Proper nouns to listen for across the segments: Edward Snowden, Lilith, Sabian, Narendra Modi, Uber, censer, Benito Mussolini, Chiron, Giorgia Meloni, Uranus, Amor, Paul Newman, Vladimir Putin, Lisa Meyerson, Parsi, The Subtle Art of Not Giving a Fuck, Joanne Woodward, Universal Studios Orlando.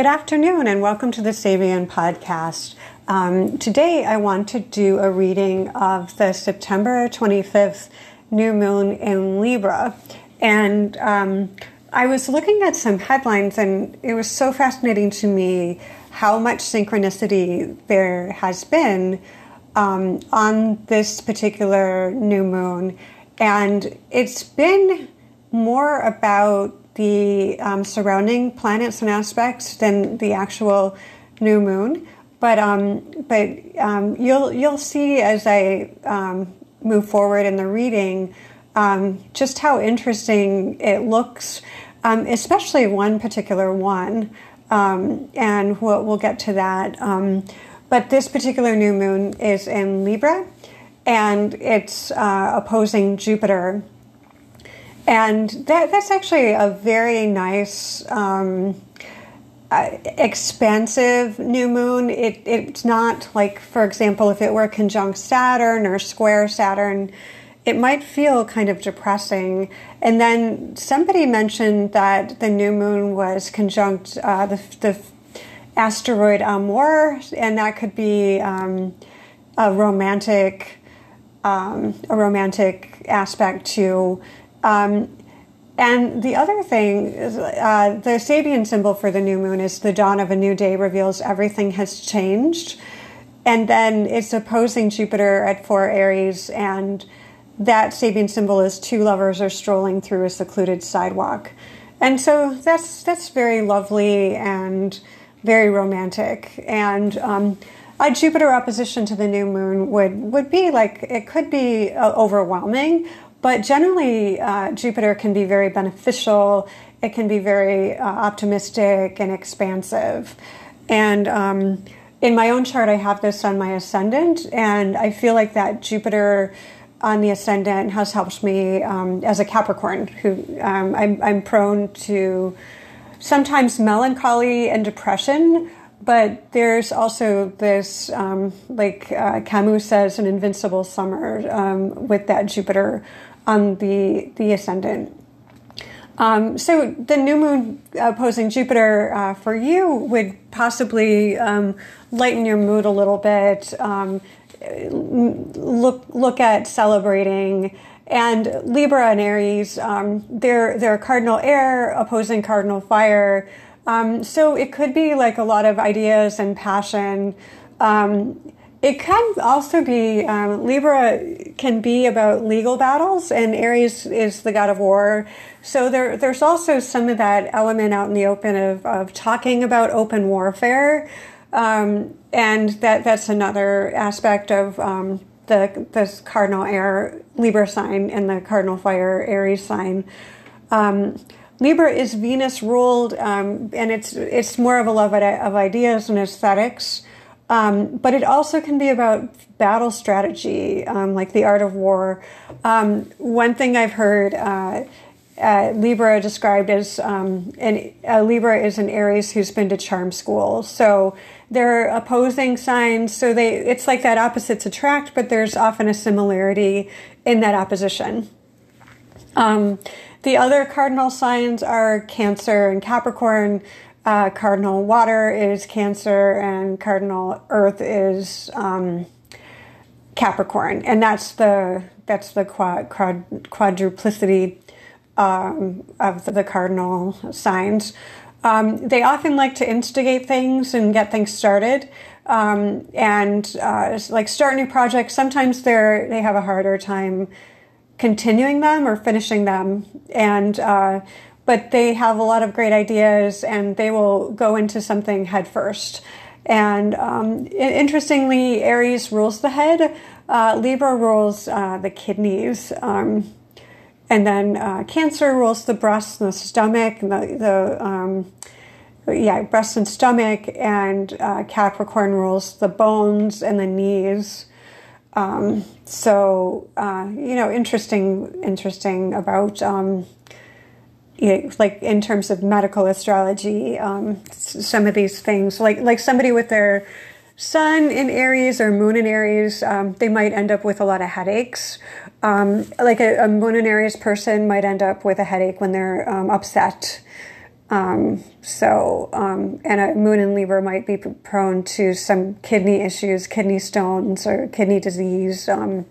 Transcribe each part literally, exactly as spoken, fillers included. Good afternoon and welcome to the Sabian podcast. Um, today I want to do a reading of the September twenty-fifth new moon in Libra. And um, I was looking at some headlines and it was so fascinating to me how much synchronicity there has been um, on this particular new moon. And it's been more about the um, surrounding planets and aspects than the actual new moon, but um, but um, you'll you'll see as I um, move forward in the reading um, just how interesting it looks, um, especially one particular one, um, and we'll we'll get to that. Um, but this particular new moon is in Libra, and it's uh, opposing Jupiter. And that, that's actually a very nice, um, uh, expansive new moon. It, it's not like, for example, if it were conjunct Saturn or square Saturn, it might feel kind of depressing. And then somebody mentioned that the new moon was conjunct uh, the, the asteroid Amor, and that could be um, a romantic, um, a romantic aspect to. Um, and the other thing, is, uh, the Sabian symbol for the new moon is the dawn of a new day reveals everything has changed. And then it's opposing Jupiter at four Aries, and that Sabian symbol is two lovers are strolling through a secluded sidewalk. And so that's that's very lovely and very romantic. And um, a Jupiter opposition to the new moon would, would be like, it could be uh, overwhelming. But generally, uh, Jupiter can be very beneficial. It can be very uh, optimistic and expansive. And um, in my own chart, I have this on my ascendant, and I feel like that Jupiter on the ascendant has helped me um, as a Capricorn, who um, I'm, I'm prone to sometimes melancholy and depression. But there's also this, um, like uh, Camus says, an invincible summer um, with that Jupiter on the the ascendant. Um, so the new moon opposing Jupiter uh, for you would possibly um, lighten your mood a little bit. Um, look look at celebrating. And Libra and Aries, um, they're they're cardinal air opposing cardinal fire. Um, so it could be like a lot of ideas and passion. Um, it can also be, um, Libra can be about legal battles, and Aries is the god of war. So there, there's also some of that element out in the open of, of talking about open warfare. Um, and that, that's another aspect of, um, the, this cardinal air Libra sign and the cardinal fire Aries sign. Um, Libra is Venus ruled, um, and it's it's more of a love of ideas and aesthetics, um, but it also can be about battle strategy, um, like the art of war. Um, one thing I've heard uh, uh, Libra described as um, an uh, Libra is an Aries who's been to charm school, so they're opposing signs. So they it's like that opposites attract, but there's often a similarity in that opposition. Um, The other cardinal signs are Cancer and Capricorn. Uh, cardinal water is Cancer, and cardinal earth is um, Capricorn, and that's the that's the quad, quad, quadruplicity um, of the cardinal signs. Um, they often like to instigate things and get things started, um, and uh, like start new projects. Sometimes they're they have a harder time continuing them or finishing them, and uh, but they have a lot of great ideas, and they will go into something head first. And um, interestingly, Aries rules the head, uh, Libra rules uh, the kidneys, um, and then uh, Cancer rules the breast and the stomach, and the, the um, yeah breast and stomach, and uh, Capricorn rules the bones and the knees. Um, so, uh, you know, interesting, interesting about, um, you know, like in terms of medical astrology, um, some of these things, like, like somebody with their sun in Aries or moon in Aries, um, they might end up with a lot of headaches. Um, like a, a moon in Aries person might end up with a headache when they're, um, upset. Um, so, um, and a moon in Libra might be prone to some kidney issues, kidney stones or kidney disease. Um,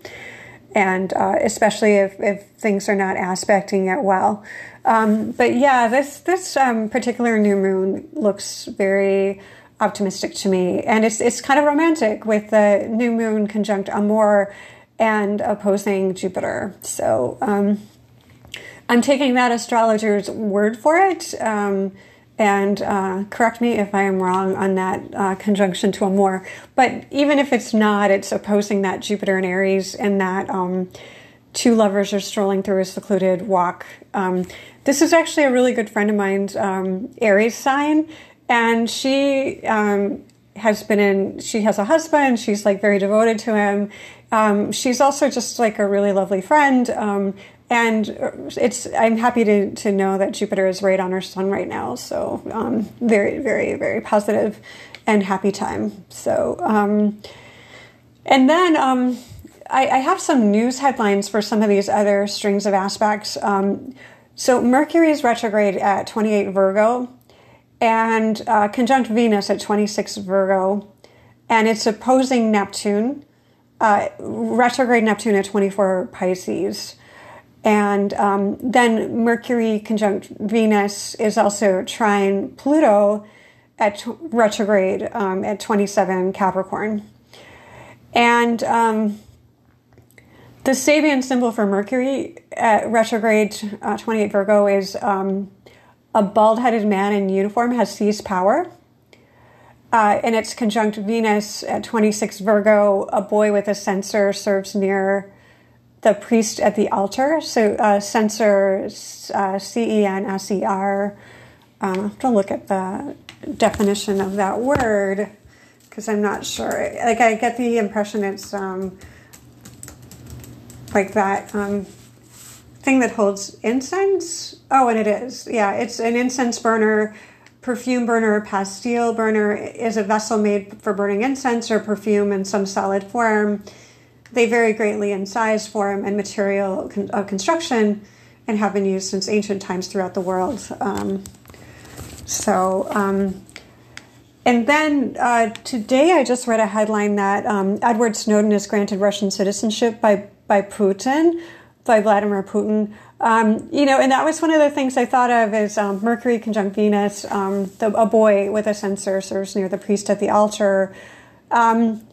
and, uh, especially if, if things are not aspecting it well. Um, but yeah, this, this, um, particular new moon looks very optimistic to me. And it's, it's kind of romantic with the new moon conjunct Amor and opposing Jupiter. So, um, I'm taking that astrologer's word for it, um, and uh, correct me if I am wrong on that uh, conjunction to Amor. But even if it's not, it's opposing that Jupiter in Aries and that um, two lovers are strolling through a secluded walk. Um, this is actually a really good friend of mine's um, Aries sign, and she um, has been in, she has a husband, she's like very devoted to him. Um, she's also just like a really lovely friend. Um, And it's, I'm happy to, to know that Jupiter is right on her sun right now. So, um, very, very, very positive and happy time. So, um, and then, um, I, I have some news headlines for some of these other strings of aspects. Um, so Mercury is retrograde at twenty-eight Virgo and, uh, conjunct Venus at twenty-six Virgo, and it's opposing Neptune, uh, retrograde Neptune at twenty-four Pisces. And um, then Mercury conjunct Venus is also trine Pluto at t- retrograde um, at twenty-seven Capricorn. And um, the Sabian symbol for Mercury at retrograde uh, twenty-eight Virgo is um, a bald-headed man in uniform has seized power. Uh, and it's conjunct Venus at twenty-six Virgo. A boy with a censer serves near the priest at the altar. So uh, censer, uh, C E N S E R. Um, I have to look at the definition of that word because I'm not sure. Like, I get the impression it's um, like that um, thing that holds incense. Oh, and it is. Yeah, it's an incense burner, perfume burner, pastille burner. Is a vessel made for burning incense or perfume in some solid form. They vary greatly in size, form, and material con- of construction, and have been used since ancient times throughout the world. Um, so, um, and then uh, today I just read a headline that um, Edward Snowden is granted Russian citizenship by by Putin, by Vladimir Putin. Um, you know, and that was one of the things I thought of is um, Mercury conjunct Venus, um, the, a boy with a censer serves near the priest at the altar. Um,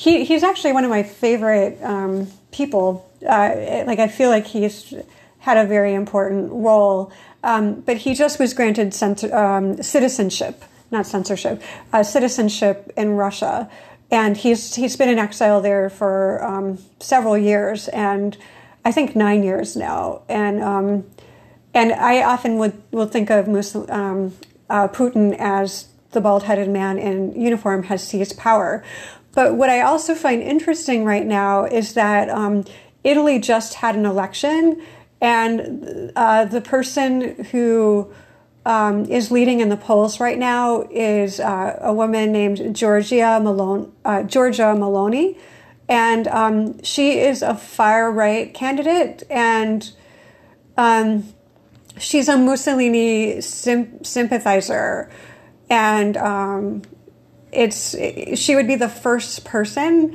He he's actually one of my favorite um, people. Uh, like I feel like he's had a very important role, um, but he just was granted cent- um, citizenship, not censorship, uh, citizenship in Russia, and he's he's been in exile there for um, several years, and I think nine years now. And um, and I often would will think of Muslim, um, uh, Putin as the bald-headed man in uniform has seized power. But what I also find interesting right now is that um, Italy just had an election, and uh, the person who um, is leading in the polls right now is uh, a woman named Giorgia Meloni, uh, Giorgia Meloni, and um, she is a far right candidate, and um, she's a Mussolini sim- sympathizer, and. Um, It's she would be the first person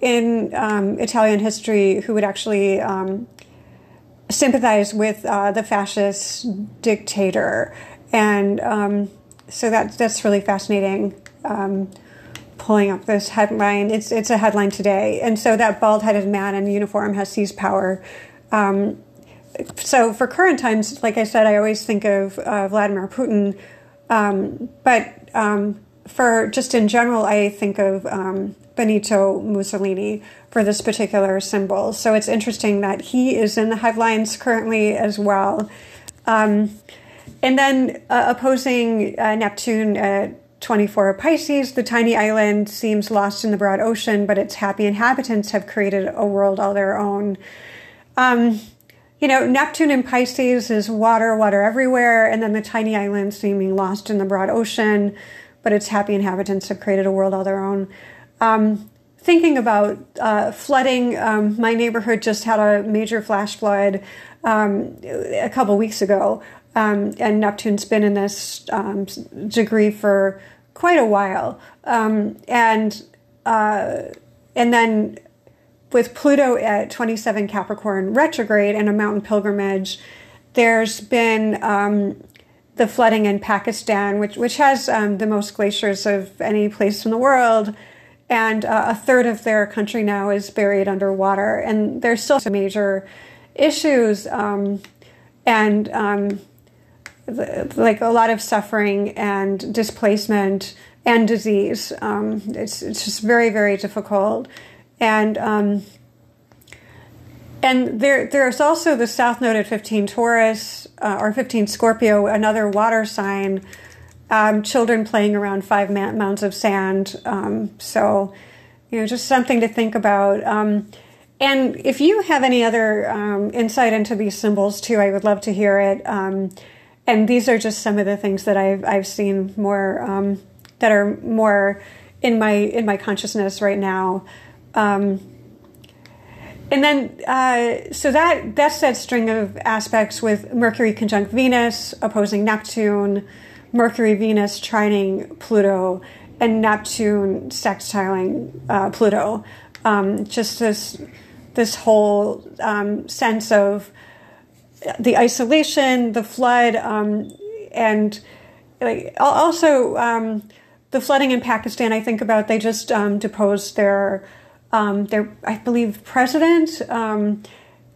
in um, Italian history who would actually um, sympathize with uh, the fascist dictator, and um, so that that's really fascinating. Um, pulling up this headline, it's it's a headline today, and so that bald-headed man in uniform has seized power. Um, so for current times, like I said, I always think of uh, Vladimir Putin, um, but. Um, For just in general, I think of um, Benito Mussolini for this particular symbol. So it's interesting that he is in the headlines currently as well. Um, and then uh, opposing uh, Neptune at twenty-four Pisces, the tiny island seems lost in the broad ocean, but its happy inhabitants have created a world all their own. Um, you know, Neptune in Pisces is water, water everywhere, and then the tiny island seeming lost in the broad ocean, but its happy inhabitants have created a world all their own. Um, thinking about uh, flooding, um, my neighborhood just had a major flash flood um, a couple weeks ago. um, and Neptune's been in this um, degree for quite a while. Um, and uh, and then with Pluto at twenty-seven Capricorn retrograde and a mountain pilgrimage, there's been um, the flooding in Pakistan, which which has um, the most glaciers of any place in the world. And uh, a third of their country now is buried underwater. And there's still some major issues um, and um, the, like a lot of suffering and displacement and disease. Um, it's, it's just very, very difficult. And um, and there there's also the South Node at fifteen Taurus uh, or fifteen Scorpio, another water sign. Um, children playing around five ma- mounds of sand. Um, so, you know, just something to think about. Um, and if you have any other um, insight into these symbols too, I would love to hear it. Um, and these are just some of the things that I've I've seen more um, that are more in my in my consciousness right now. Um, and then, uh, so that that's that string of aspects with Mercury conjunct Venus, opposing Neptune. Mercury, Venus trining Pluto, and Neptune sextiling uh, Pluto. Um, just this this whole um, sense of the isolation, the flood, um, and like, also um, the flooding in Pakistan. I think about they just um, deposed their um, their I believe president um,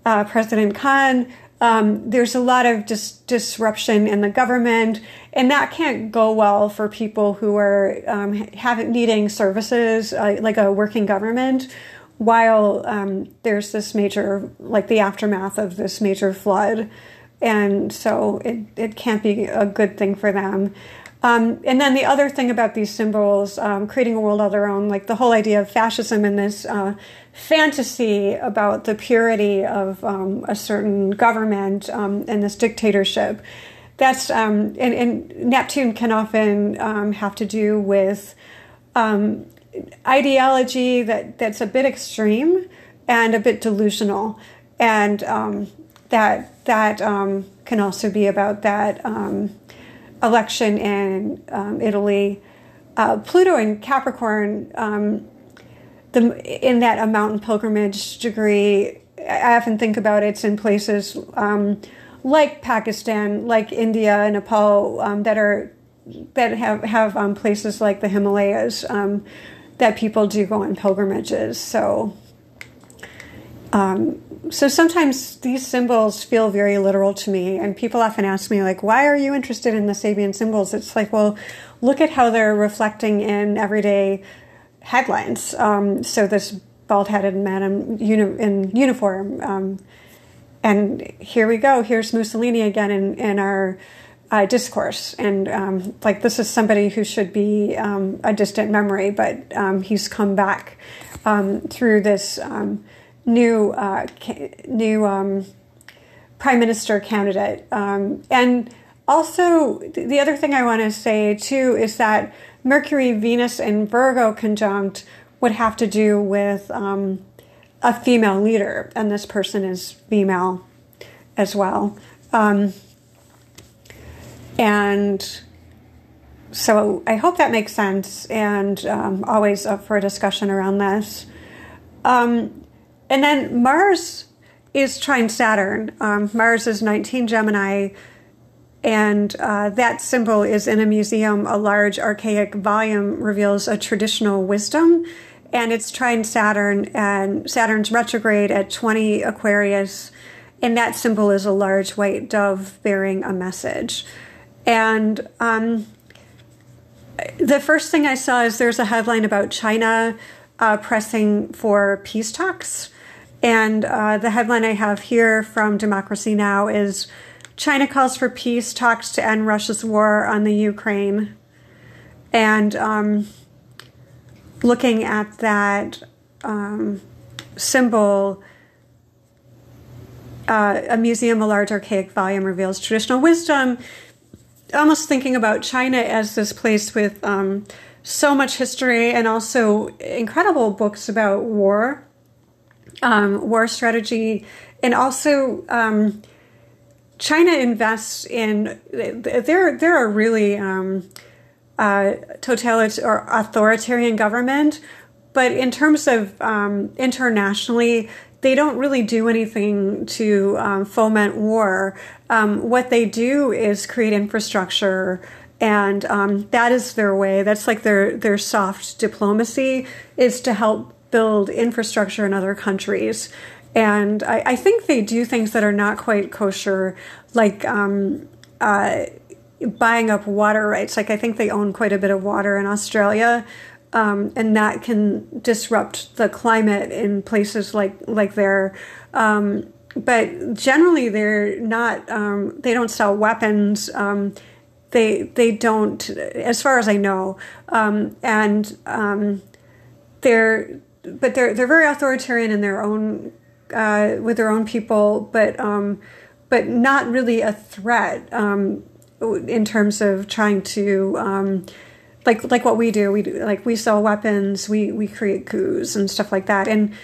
uh, President Khan. Um, there's a lot of dis- disruption in the government, and that can't go well for people who are um, having needing services uh, like a working government. While um, there's this major, like the aftermath of this major flood, and so it it can't be a good thing for them. Um, and then the other thing about these symbols, um, creating a world of their own, like the whole idea of fascism and this uh, fantasy about the purity of um, a certain government um, and this dictatorship. That's um, and, and Neptune can often um, have to do with um, ideology that, that's a bit extreme and a bit delusional, and um, that that um, can also be about that. Um, election in um, Italy, uh, Pluto in Capricorn, um, the, in that a mountain pilgrimage degree, I often think about it's in places um, like Pakistan, like India and Nepal um, that are that have, have um, places like the Himalayas um, that people do go on pilgrimages. So, um, So sometimes these symbols feel very literal to me, and people often ask me, like, why are you interested in the Sabian symbols? It's like, well, look at how they're reflecting in everyday headlines. Um, so this bald-headed man in, uni- in uniform, um, and here we go. Here's Mussolini again in, in our uh, discourse. And, um, like, this is somebody who should be um, a distant memory, but um, he's come back um, through this... Um, new uh, ca- new um, prime minister candidate. Um, and also, th- the other thing I want to say, too, is that Mercury, Venus, and Virgo conjunct would have to do with um, a female leader, and this person is female as well. Um, and so I hope that makes sense, and um, always up for a discussion around this. Um, And then Mars is trine Saturn. Um, Mars is nineteen Gemini, and uh, that symbol is in a museum. A large archaic volume reveals a traditional wisdom, and it's trine Saturn, and Saturn's retrograde at twenty Aquarius, and that symbol is a large white dove bearing a message. And um, the first thing I saw is there's a headline about China uh, pressing for peace talks. And uh, the headline I have here from Democracy Now! Is China calls for peace talks to end Russia's war on the Ukraine. And um, looking at that um, symbol, uh, a museum, a large archaic volume reveals traditional wisdom, almost thinking about China as this place with um, so much history and also incredible books about war. Um, war strategy, and also um, China invests in, they're, they're a really um, uh, totalitarian or authoritarian government, but in terms of um, internationally, they don't really do anything to um, foment war. Um, what they do is create infrastructure, and um, that is their way. That's like their, their soft diplomacy, is to help build infrastructure in other countries. And I, I think they do things that are not quite kosher, like um, uh, buying up water rights. Like I think they own quite a bit of water in Australia, um, and that can disrupt the climate in places like like there. Um, but generally, they're not. Um, they don't sell weapons. Um, they they don't, as far as I know. Um, and um, they're but they're they're very authoritarian in their own. Uh, with their own people, but um, but not really a threat um, in terms of trying to um, like like what we do. We do, like we sell weapons, we we create coups and stuff like that. And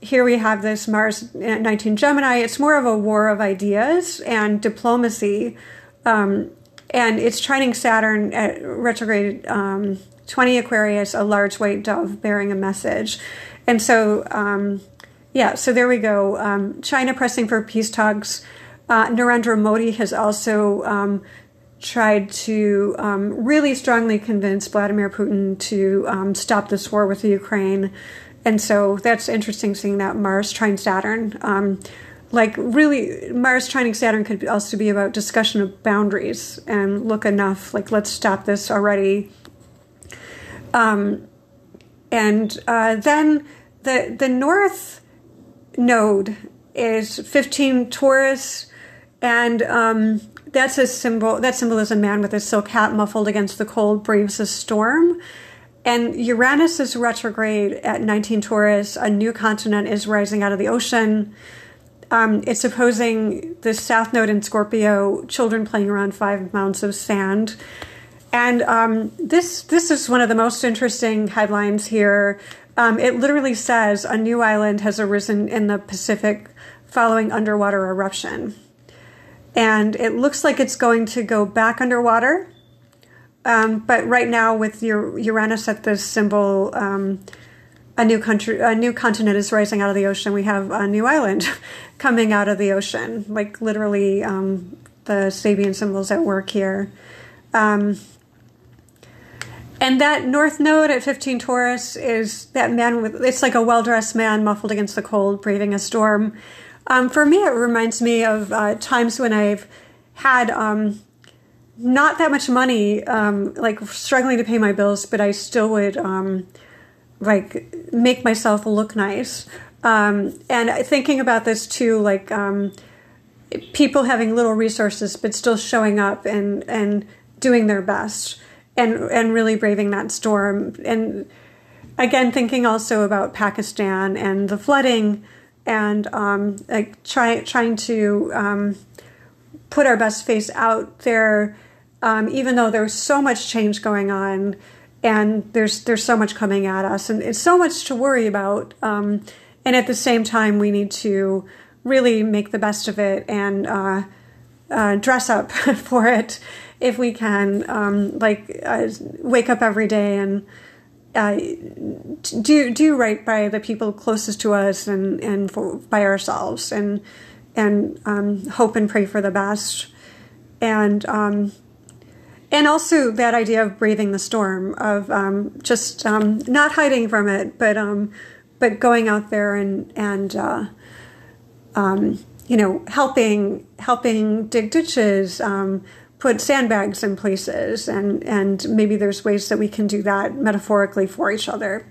here we have this Mars nineteen Gemini. It's more of a war of ideas and diplomacy, um, and it's trining Saturn at retrograde um, twenty Aquarius, a large white dove bearing a message, and so. Um, Yeah, so there we go. Um, China pressing for peace talks. Uh, Narendra Modi has also um, tried to um, really strongly convince Vladimir Putin to um, stop this war with the Ukraine. And so that's interesting, seeing that Mars trine Saturn. Um, like really, Mars trining Saturn could also be about discussion of boundaries and look enough, like let's stop this already. Um, and uh, then the the North Node is fifteen Taurus, and um, that's a symbol. That symbol is a man with a silk hat muffled against the cold, braves a storm. And Uranus is retrograde at nineteen Taurus. A new continent is rising out of the ocean. Um, it's opposing the South Node in Scorpio. Children playing around five mounds of sand. And um, this this is one of the most interesting headlines here. Um, it literally says, a new island has arisen in the Pacific following underwater eruption. And it looks like it's going to go back underwater. Um, but right now, with Uranus at the symbol, um, a new country, a new continent is rising out of the ocean. We have a new island coming out of the ocean, like literally um, the Sabian symbols at work here. Um, And that North Node at fifteen Taurus is that man with, it's like a well-dressed man muffled against the cold, braving a storm. Um, for me, it reminds me of uh, times when I've had um, not that much money, um, like struggling to pay my bills, but I still would um, like make myself look nice. Um, and thinking about this too, like um, people having little resources, but still showing up and, and doing their best. And, and really braving that storm. And again, thinking also about Pakistan and the flooding and um, like try, trying to um, put our best face out there, um, even though there's so much change going on and there's, there's so much coming at us. And it's so much to worry about. Um, and at the same time, we need to really make the best of it and uh, uh, dress up for it. If we can, um, like, uh, wake up every day and uh, do do right by the people closest to us and and for, by ourselves, and and um, hope and pray for the best, and um, and also that idea of braving the storm, of um, just um, not hiding from it, but um, but going out there and and uh, um, you know, helping helping dig ditches. Um, put sandbags in places, and, and maybe there's ways that we can do that metaphorically for each other.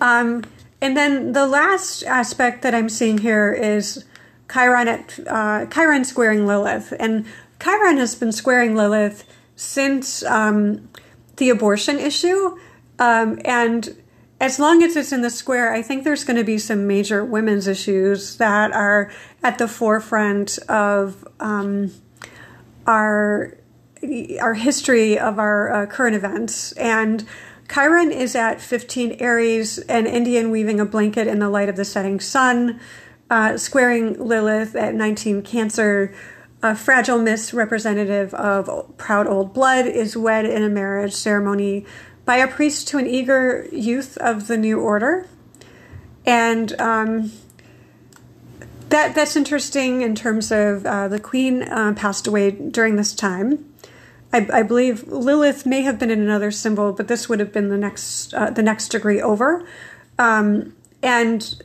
Um, and then the last aspect that I'm seeing here is Chiron, at, uh, Chiron squaring Lilith. And Chiron has been squaring Lilith since um, the abortion issue. Um, and as long as it's in the square, I think there's going to be some major women's issues that are at the forefront of... Um, our our history of our uh, current events. And Chiron is at fifteen Aries, an Indian weaving a blanket in the light of the setting sun. uh, squaring Lilith at nineteen Cancer, a fragile miss representative of proud old blood, is wed in a marriage ceremony by a priest to an eager youth of the new order. And um, that that's interesting in terms of uh, the queen uh, passed away during this time. I, I believe Lilith may have been in another symbol, but this would have been the next uh, the next degree over. Um, and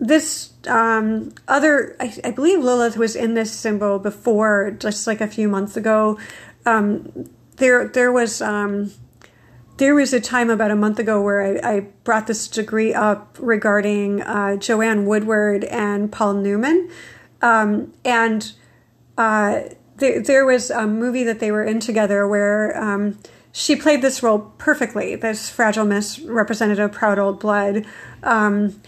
this um, other, I, I believe Lilith was in this symbol before, just like a few months ago. Um, there, there was um, there was a time about a month ago where I, I brought this degree up regarding uh, Joanne Woodward and Paul Newman, um, and uh, there, there was a movie that they were in together where um, she played this role perfectly. This fragile miss representative, proud old blood. Um,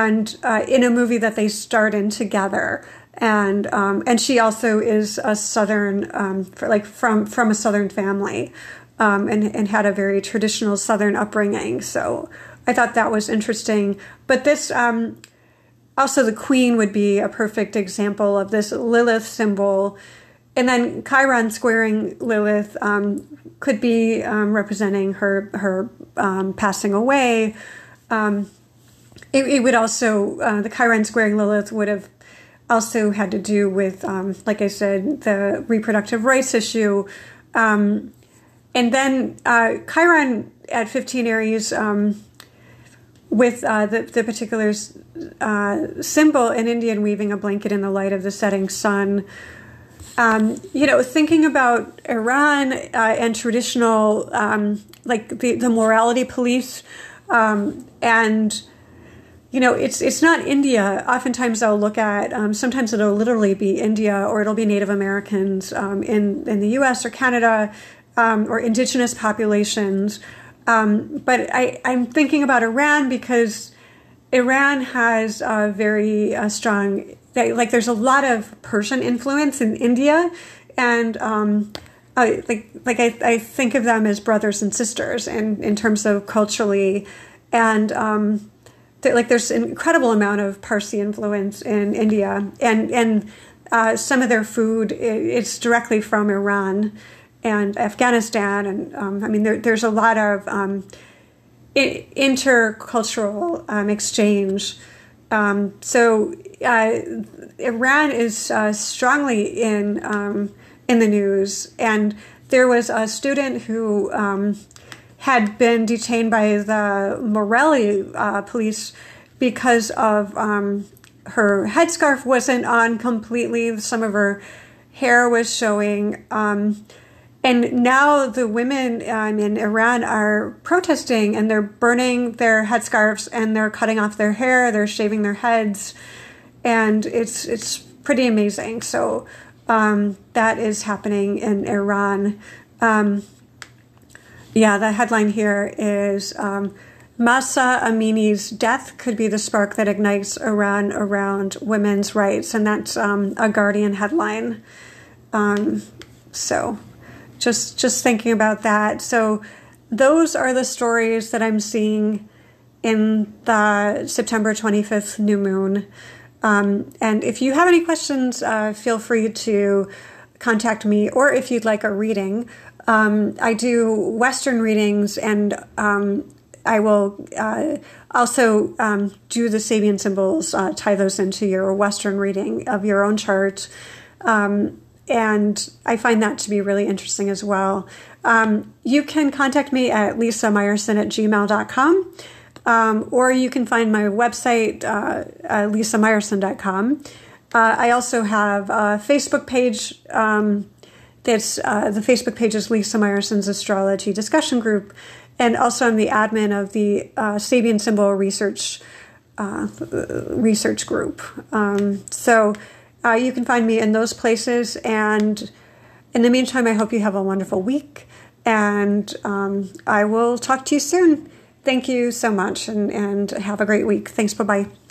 And uh, in a movie that they starred in together, and um, and she also is a southern, um, for, like from from a southern family, um, and and had a very traditional southern upbringing. So I thought that was interesting. But this um, also the queen would be a perfect example of this Lilith symbol, and then Chiron squaring Lilith um, could be um, representing her her um, passing away. Um, It, it would also, uh, the Chiron squaring Lilith would have also had to do with, um, like I said, the reproductive rights issue. Um, and then uh, Chiron at fifteen Aries um, with uh, the, the particular uh, symbol, an Indian weaving a blanket in the light of the setting sun. Um, you know, thinking about Iran uh, and traditional, um, like the, the morality police um, and... You know, it's it's not India. Oftentimes I'll look at, um, sometimes it'll literally be India or it'll be Native Americans um, in, in the U S or Canada um, or indigenous populations. Um, but I, I'm thinking about Iran because Iran has a very uh, strong, like there's a lot of Persian influence in India. And um, I, like like I, I think of them as brothers and sisters in, in terms of culturally and... Um, Like there's an incredible amount of Parsi influence in India, and and uh, some of their food it's directly from Iran and Afghanistan, and um, I mean there, there's a lot of um, intercultural um, exchange. Um, so uh, Iran is uh, strongly in um, in the news, and there was a student who. Um, had been detained by the Morelli uh, police because of um, her headscarf wasn't on completely. Some of her hair was showing. Um, and now the women um, in Iran are protesting, and they're burning their headscarves, and they're cutting off their hair, they're shaving their heads. And it's, it's pretty amazing. So um, that is happening in Iran. Um, Yeah, the headline here is um, Mahsa Amini's death could be the spark that ignites Iran around women's rights. And that's um, a Guardian headline. Um, so just just thinking about that. So those are the stories that I'm seeing in the September twenty-fifth new moon. Um, and if you have any questions, uh, feel free to contact me, or if you'd like a reading. Um, I do Western readings, and um, I will uh, also um, do the Sabian symbols, uh, tie those into your Western reading of your own chart. Um, and I find that to be really interesting as well. Um, you can contact me at lisa meyerson at gmail dot com, um, or you can find my website, uh, uh, lisa meyerson dot com. Uh, I also have a Facebook page. Um, That's, uh, the Facebook page is Lisa Meyerson's Astrology Discussion Group. And also I'm the admin of the uh, Sabian Symbol Research uh, research Group. Um, so uh, you can find me in those places. And in the meantime, I hope you have a wonderful week. And um, I will talk to you soon. Thank you so much, and, and have a great week. Thanks. Bye-bye.